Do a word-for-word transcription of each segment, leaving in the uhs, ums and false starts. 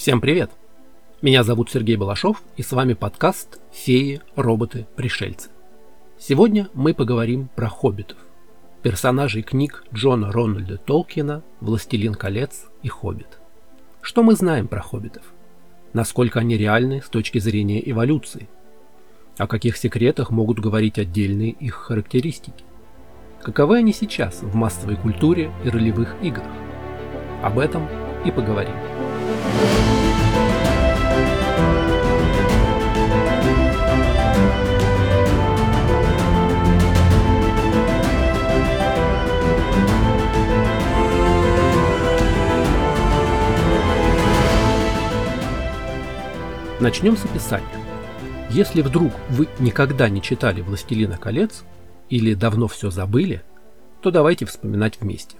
Всем привет! Меня зовут Сергей Балашов, и с вами подкаст «Феи, роботы, пришельцы». Сегодня мы поговорим про хоббитов, персонажей книг Джона Рональда Толкина, «Властелин колец» и «Хоббит». Что мы знаем про хоббитов? Насколько они реальны с точки зрения эволюции? О каких секретах могут говорить отдельные их характеристики? Каковы они сейчас в массовой культуре и ролевых играх? Об этом и поговорим. Начнем с описания. Если вдруг вы никогда не читали «Властелина колец» или давно все забыли, то давайте вспоминать вместе.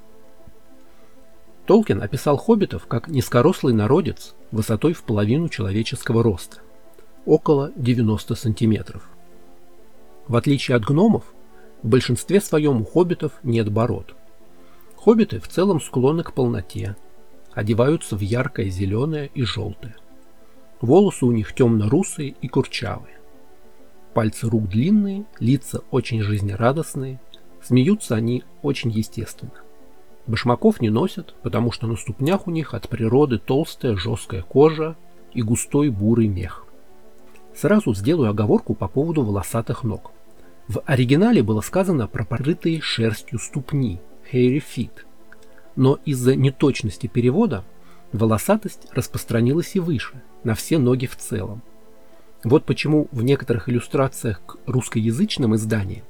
Толкин описал хоббитов как низкорослый народец высотой в половину человеческого роста, около девяносто сантиметров. В отличие от гномов, в большинстве своем у хоббитов нет бород. Хоббиты в целом склонны к полноте, одеваются в яркое зеленое и желтое. Волосы у них темно-русые и курчавые. Пальцы рук длинные, лица очень жизнерадостные, смеются они очень естественно. Башмаков не носят, потому что на ступнях у них от природы толстая жесткая кожа и густой бурый мех. Сразу сделаю оговорку по поводу волосатых ног. В оригинале было сказано про покрытые шерстью ступни (hairy feet), но из-за неточности перевода волосатость распространилась и выше, на все ноги в целом. Вот почему в некоторых иллюстрациях к русскоязычным изданиям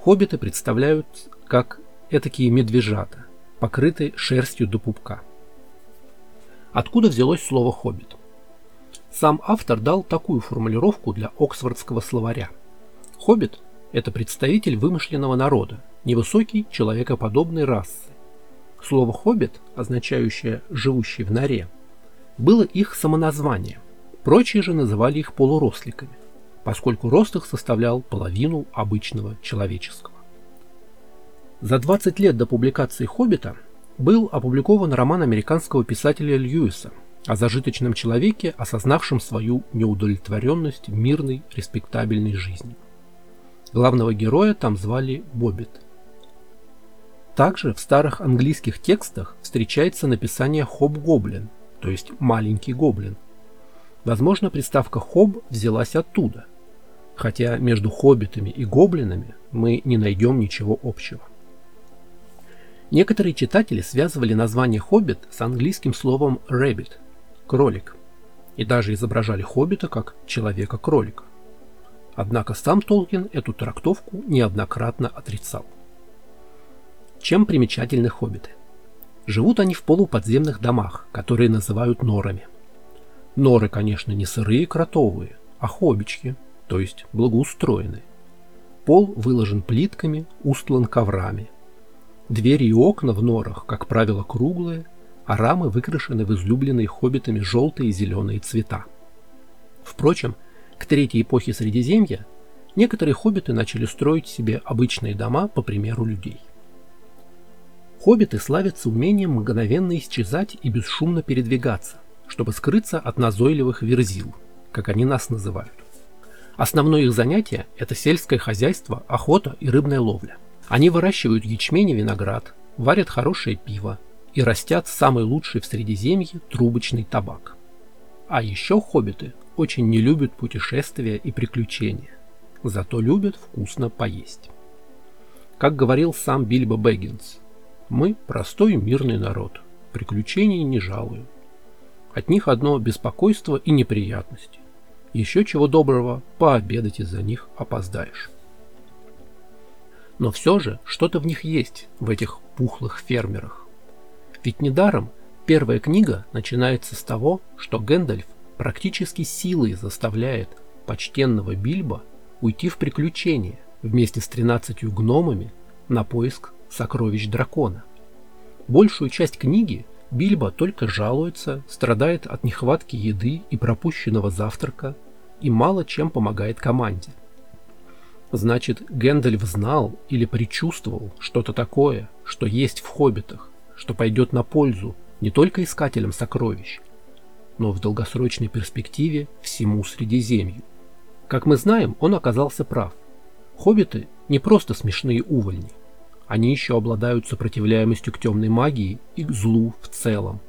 хоббиты представляют как этакие медвежата, покрыты шерстью до пупка. Откуда взялось слово «хоббит»? Сам автор дал такую формулировку для Оксфордского словаря. Хоббит – это представитель вымышленного народа, невысокий, человекоподобной расы. Слово «хоббит», означающее «живущий в норе», было их самоназванием, прочие же называли их полуросликами, поскольку рост их составлял половину обычного человеческого. За двадцать лет до публикации «Хоббита» был опубликован роман американского писателя Льюиса о зажиточном человеке, осознавшем свою неудовлетворенность мирной, респектабельной жизни. Главного героя там звали Боббит. Также в старых английских текстах встречается написание «хоб-гоблин», то есть «маленький гоблин». Возможно, приставка «хоб» взялась оттуда, хотя между хоббитами и гоблинами мы не найдем ничего общего. Некоторые читатели связывали название «хоббит» с английским словом «rabbit» – «кролик», и даже изображали хоббита как «человека-кролика». Однако сам Толкин эту трактовку неоднократно отрицал. Чем примечательны хоббиты? Живут они в полуподземных домах, которые называют норами. Норы, конечно, не сырые кротовые, а хоббички, то есть благоустроенные. Пол выложен плитками, устлан коврами. Двери и окна в норах, как правило, круглые, а рамы выкрашены в излюбленные хоббитами желтые и зеленые цвета. Впрочем, к третьей эпохе Средиземья некоторые хоббиты начали строить себе обычные дома по примеру людей. Хоббиты славятся умением мгновенно исчезать и бесшумно передвигаться, чтобы скрыться от назойливых верзил, как они нас называют. Основное их занятие – это сельское хозяйство, охота и рыбная ловля. Они выращивают ячмень и виноград, варят хорошее пиво и растят самый лучший в Средиземье трубочный табак. А еще хоббиты очень не любят путешествия и приключения, зато любят вкусно поесть. Как говорил сам Бильбо Бэггинс, «Мы – простой мирный народ, приключений не жалуем. От них одно беспокойство и неприятности. Еще чего доброго, пообедать из-за них опоздаешь». Но все же что-то в них есть, в этих пухлых фермерах. Ведь недаром первая книга начинается с того, что Гэндальф практически силой заставляет почтенного Бильбо уйти в приключения вместе с тринадцатью гномами на поиск сокровищ дракона. Большую часть книги Бильбо только жалуется, страдает от нехватки еды и пропущенного завтрака и мало чем помогает команде. Значит, Гэндальф знал или предчувствовал что-то такое, что есть в хоббитах, что пойдет на пользу не только искателям сокровищ, но в долгосрочной перспективе всему Средиземью. Как мы знаем, он оказался прав. Хоббиты не просто смешные увольни. Они еще обладают сопротивляемостью к темной магии и к злу в целом.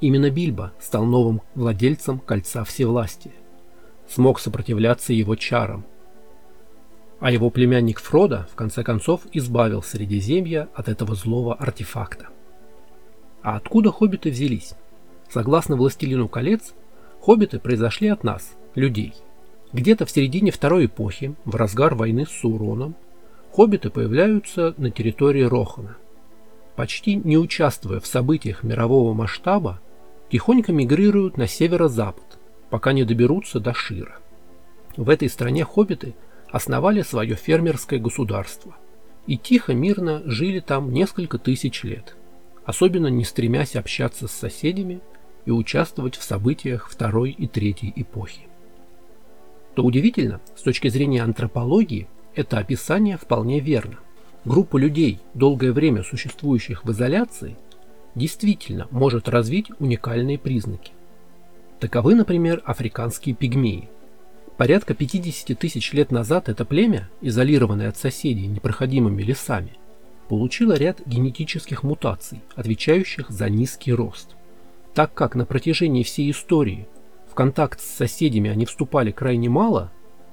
Именно Бильбо стал новым владельцем Кольца Всевластия. Смог сопротивляться его чарам. А его племянник Фродо, в конце концов, избавил Средиземье от этого злого артефакта. А откуда хоббиты взялись? Согласно «Властелину колец», хоббиты произошли от нас, людей. Где-то в середине Второй эпохи, в разгар войны с Сауроном, хоббиты появляются на территории Рохана. Почти не участвуя в событиях мирового масштаба, тихонько мигрируют на северо-запад, пока не доберутся до Шира. В этой стране хоббиты основали свое фермерское государство и тихо-мирно жили там несколько тысяч лет, особенно не стремясь общаться с соседями и участвовать в событиях Второй и Третьей эпохи. Что удивительно, с точки зрения антропологии, это описание вполне верно. Группа людей, долгое время существующих в изоляции, действительно может развить уникальные признаки. Таковы, например, африканские пигмеи. Порядка пятьдесят тысяч лет назад это племя, изолированное от соседей непроходимыми лесами, получило ряд генетических мутаций, отвечающих за низкий рост. Так как на протяжении всей истории в контакт с соседями они вступали крайне мало,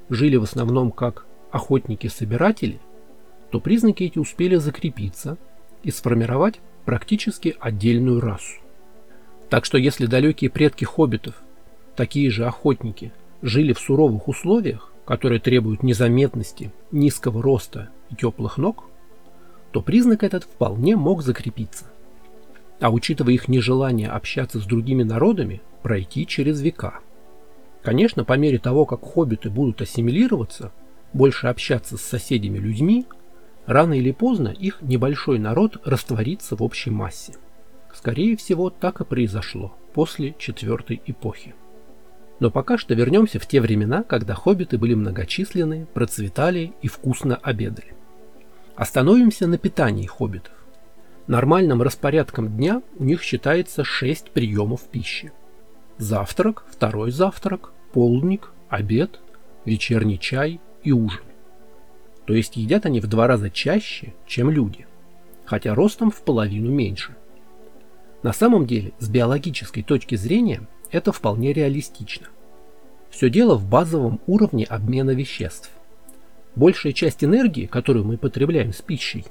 жили в основном как охотники-собиратели, то признаки эти успели закрепиться и сформировать практически отдельную расу. Так что если далекие предки хоббитов, такие же охотники, жили в суровых условиях, которые требуют незаметности, низкого роста и теплых ног, то признак этот вполне мог закрепиться. А учитывая их нежелание общаться с другими народами, пройти через века. Конечно, по мере того, как хоббиты будут ассимилироваться, больше общаться с соседями людьми, рано или поздно их небольшой народ растворится в общей массе. Скорее всего, так и произошло после четвертой эпохи. Но пока что вернемся в те времена, когда хоббиты были многочисленны, процветали и вкусно обедали. Остановимся на питании хоббитов. Нормальным распорядком дня у них считается шесть приемов пищи. Завтрак, второй завтрак, полдник, обед, вечерний чай и ужин. То есть едят они в два раза чаще, чем люди, хотя ростом в половину меньше. На самом деле, с биологической точки зрения, это вполне реалистично. Все дело в базовом уровне обмена веществ. Большая часть энергии, которую мы потребляем с пищей,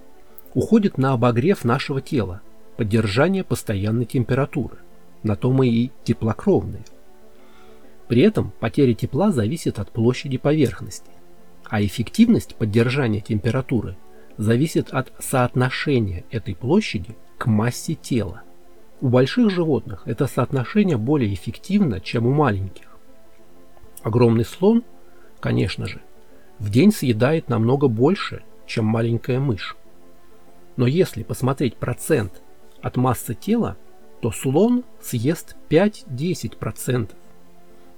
уходит на обогрев нашего тела, поддержание постоянной температуры. На то мы и теплокровные. При этом потеря тепла зависит от площади поверхности, а эффективность поддержания температуры зависит от соотношения этой площади к массе тела. У больших животных это соотношение более эффективно, чем у маленьких. Огромный слон, конечно же, в день съедает намного больше, чем маленькая мышь. Но если посмотреть процент от массы тела, то слон съест пять-десять процентов,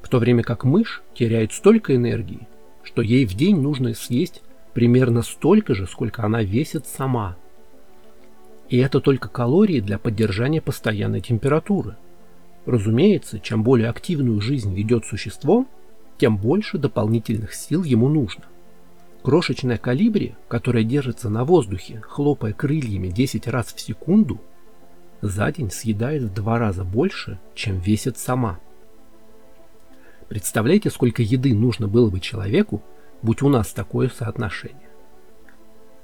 в то время как мышь теряет столько энергии, что ей в день нужно съесть примерно столько же, сколько она весит сама. И это только калории для поддержания постоянной температуры. Разумеется, чем более активную жизнь ведет существо, тем больше дополнительных сил ему нужно. Крошечная колибри, которая держится на воздухе, хлопая крыльями десять раз в секунду, за день съедает в два раза больше, чем весит сама. Представляете, сколько еды нужно было бы человеку, будь у нас такое соотношение.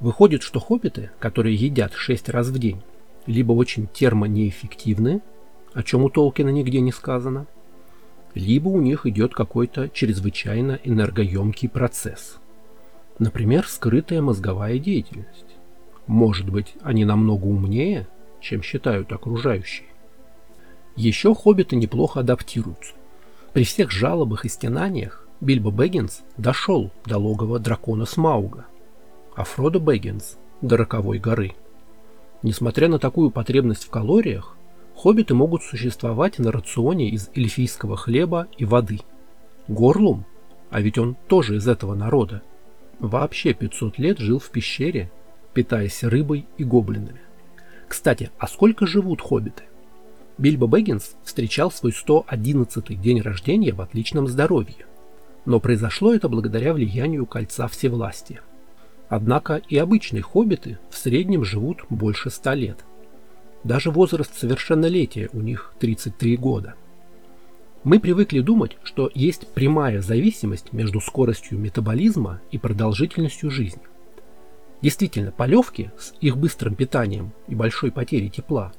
Выходит, что хоббиты, которые едят шесть раз в день, либо очень термонеэффективны, о чем у Толкина нигде не сказано, либо у них идет какой-то чрезвычайно энергоемкий процесс. Например, скрытая мозговая деятельность. Может быть, они намного умнее, чем считают окружающие. Еще хоббиты неплохо адаптируются. При всех жалобах и стенаниях Бильбо Бэггинс дошел до логова дракона Смауга, а Фродо Бэггинс до Роковой горы. Несмотря на такую потребность в калориях, хоббиты могут существовать на рационе из эльфийского хлеба и воды. Горлум, а ведь он тоже из этого народа, вообще пятьсот лет жил в пещере, питаясь рыбой и гоблинами. Кстати, а сколько живут хоббиты? Бильбо Бэггинс встречал свой сто одиннадцатый день рождения в отличном здоровье, но произошло это благодаря влиянию Кольца Всевластия. Однако и обычные хоббиты в среднем живут больше ста лет. Даже возраст совершеннолетия у них тридцать три года. Мы привыкли думать, что есть прямая зависимость между скоростью метаболизма и продолжительностью жизни. Действительно, полевки с их быстрым питанием и большой потерей тепла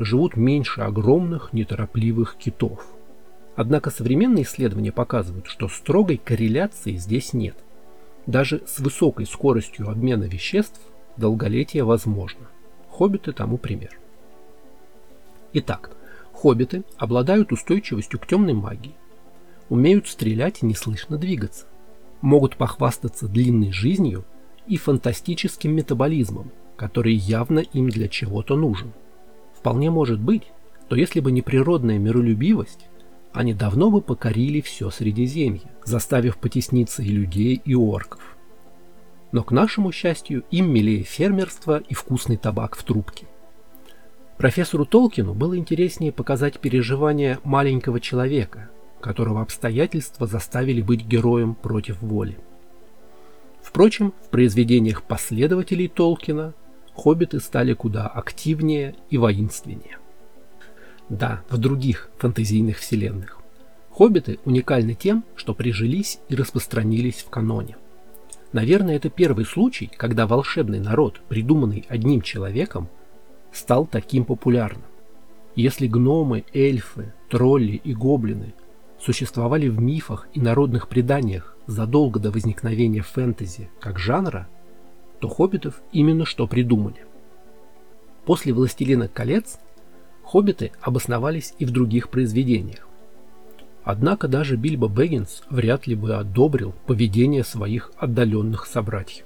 живут меньше огромных неторопливых китов. Однако современные исследования показывают, что строгой корреляции здесь нет. Даже с высокой скоростью обмена веществ долголетие возможно. Хоббиты тому пример. Итак, хоббиты обладают устойчивостью к темной магии, умеют стрелять и неслышно двигаться, могут похвастаться длинной жизнью и фантастическим метаболизмом, который явно им для чего-то нужен. Вполне может быть, что если бы не природная миролюбивость, они давно бы покорили все Средиземье, заставив потесниться и людей, и орков. Но, к нашему счастью, им милее фермерство и вкусный табак в трубке. Профессору Толкину было интереснее показать переживания маленького человека, которого обстоятельства заставили быть героем против воли. Впрочем, в произведениях последователей Толкина хоббиты стали куда активнее и воинственнее. Да, в других фэнтезийных вселенных. Хоббиты уникальны тем, что прижились и распространились в каноне. Наверное, это первый случай, когда волшебный народ, придуманный одним человеком, стал таким популярным. Если гномы, эльфы, тролли и гоблины существовали в мифах и народных преданиях задолго до возникновения фэнтези как жанра, то хоббитов именно что придумали. После «Властелина колец» хоббиты обосновались и в других произведениях. Однако даже Бильбо Бэггинс вряд ли бы одобрил поведение своих отдаленных собратьев.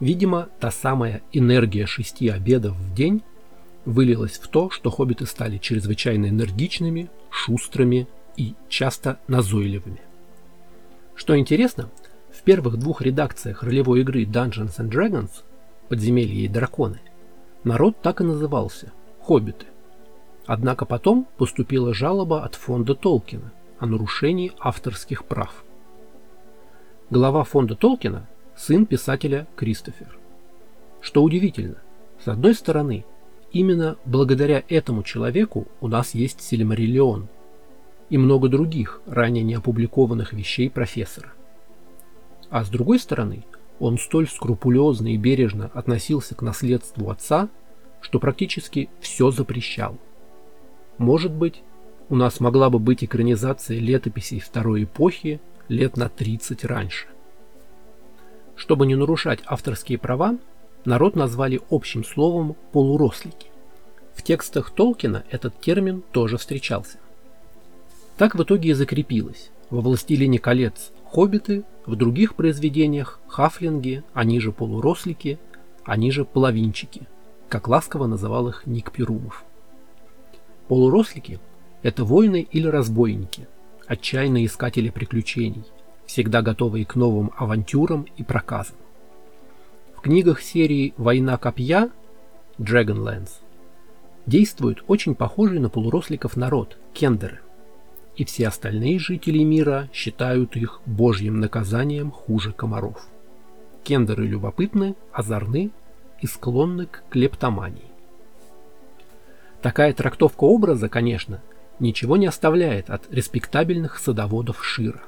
Видимо, та самая энергия шести обедов в день вылилась в то, что хоббиты стали чрезвычайно энергичными, шустрыми и часто назойливыми. Что интересно, в первых двух редакциях ролевой игры Dungeons and Dragons «Подземелья и драконы» народ так и назывался – хоббиты. Однако потом поступила жалоба от фонда Толкина о нарушении авторских прав. Глава фонда Толкина – сын писателя Кристофер. Что удивительно, с одной стороны, именно благодаря этому человеку у нас есть Сильмариллион и много других ранее не опубликованных вещей профессора. А с другой стороны, он столь скрупулезно и бережно относился к наследству отца, что практически все запрещал. Может быть, у нас могла бы быть экранизация летописей второй эпохи лет на тридцать раньше. Чтобы не нарушать авторские права, народ назвали общим словом «полурослики». В текстах Толкина этот термин тоже встречался. Так в итоге и закрепилось. Во «Властелине колец» хоббиты, в других произведениях хафлинги, они же полурослики, они же половинчики, как ласково называл их Ник Перумов. Полурослики – это воины или разбойники, отчаянные искатели приключений, всегда готовые к новым авантюрам и проказам. В книгах серии «Война копья» Dragonlance действует очень похожий на полуросликов народ – кендеры, и все остальные жители мира считают их божьим наказанием хуже комаров. Кендеры любопытны, озорны и склонны к клептомании. Такая трактовка образа, конечно, ничего не оставляет от респектабельных садоводов Шира.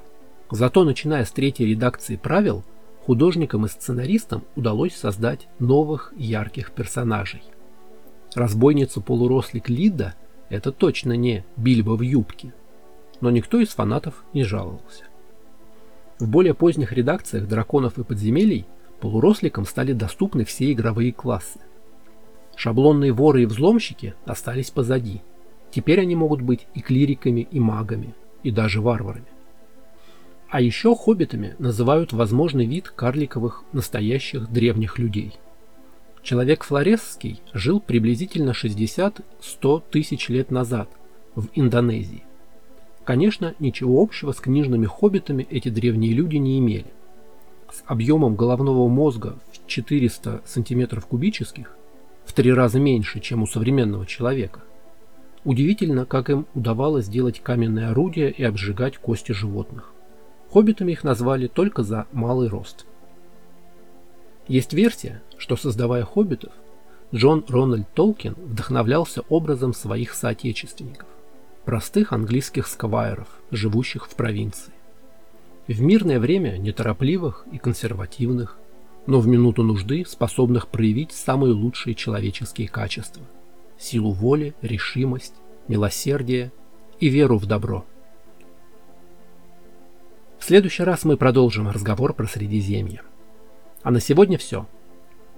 Зато, начиная с третьей редакции правил, художникам и сценаристам удалось создать новых ярких персонажей. Разбойница-полурослик Лида – это точно не Бильбо в юбке, но никто из фанатов не жаловался. В более поздних редакциях «Драконов и подземелий» полуросликам стали доступны все игровые классы. Шаблонные воры и взломщики остались позади. Теперь они могут быть и клириками, и магами, и даже варварами. А еще хоббитами называют возможный вид карликовых настоящих древних людей. Человек флоресский жил приблизительно шестьдесят-сто тысяч лет назад в Индонезии. Конечно, ничего общего с книжными хоббитами эти древние люди не имели. С объемом головного мозга в четыреста сантиметров кубических, в три раза меньше, чем у современного человека, Удивительно, как им удавалось делать каменные орудия и обжигать кости животных. Хоббитами их назвали только за малый рост. Есть версия, что, создавая хоббитов, Джон Рональд Толкин вдохновлялся образом своих соотечественников, простых английских сквайров, живущих в провинции. В мирное время неторопливых и консервативных, но в минуту нужды способных проявить самые лучшие человеческие качества – силу воли, решимость, милосердие и веру в добро. В следующий раз мы продолжим разговор про Средиземье. А на сегодня все.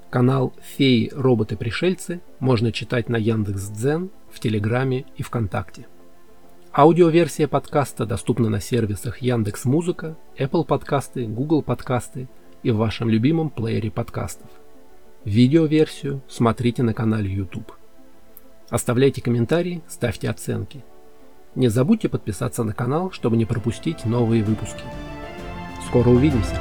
Канал «Феи, роботы, пришельцы» можно читать на Яндекс.Дзен, в Телеграме и ВКонтакте. Аудиоверсия подкаста доступна на сервисах Яндекс.Музыка, Apple подкасты, Google подкасты и в вашем любимом плеере подкастов. Видеоверсию смотрите на канале YouTube. Оставляйте комментарии, ставьте оценки. Не забудьте подписаться на канал, чтобы не пропустить новые выпуски. Скоро увидимся!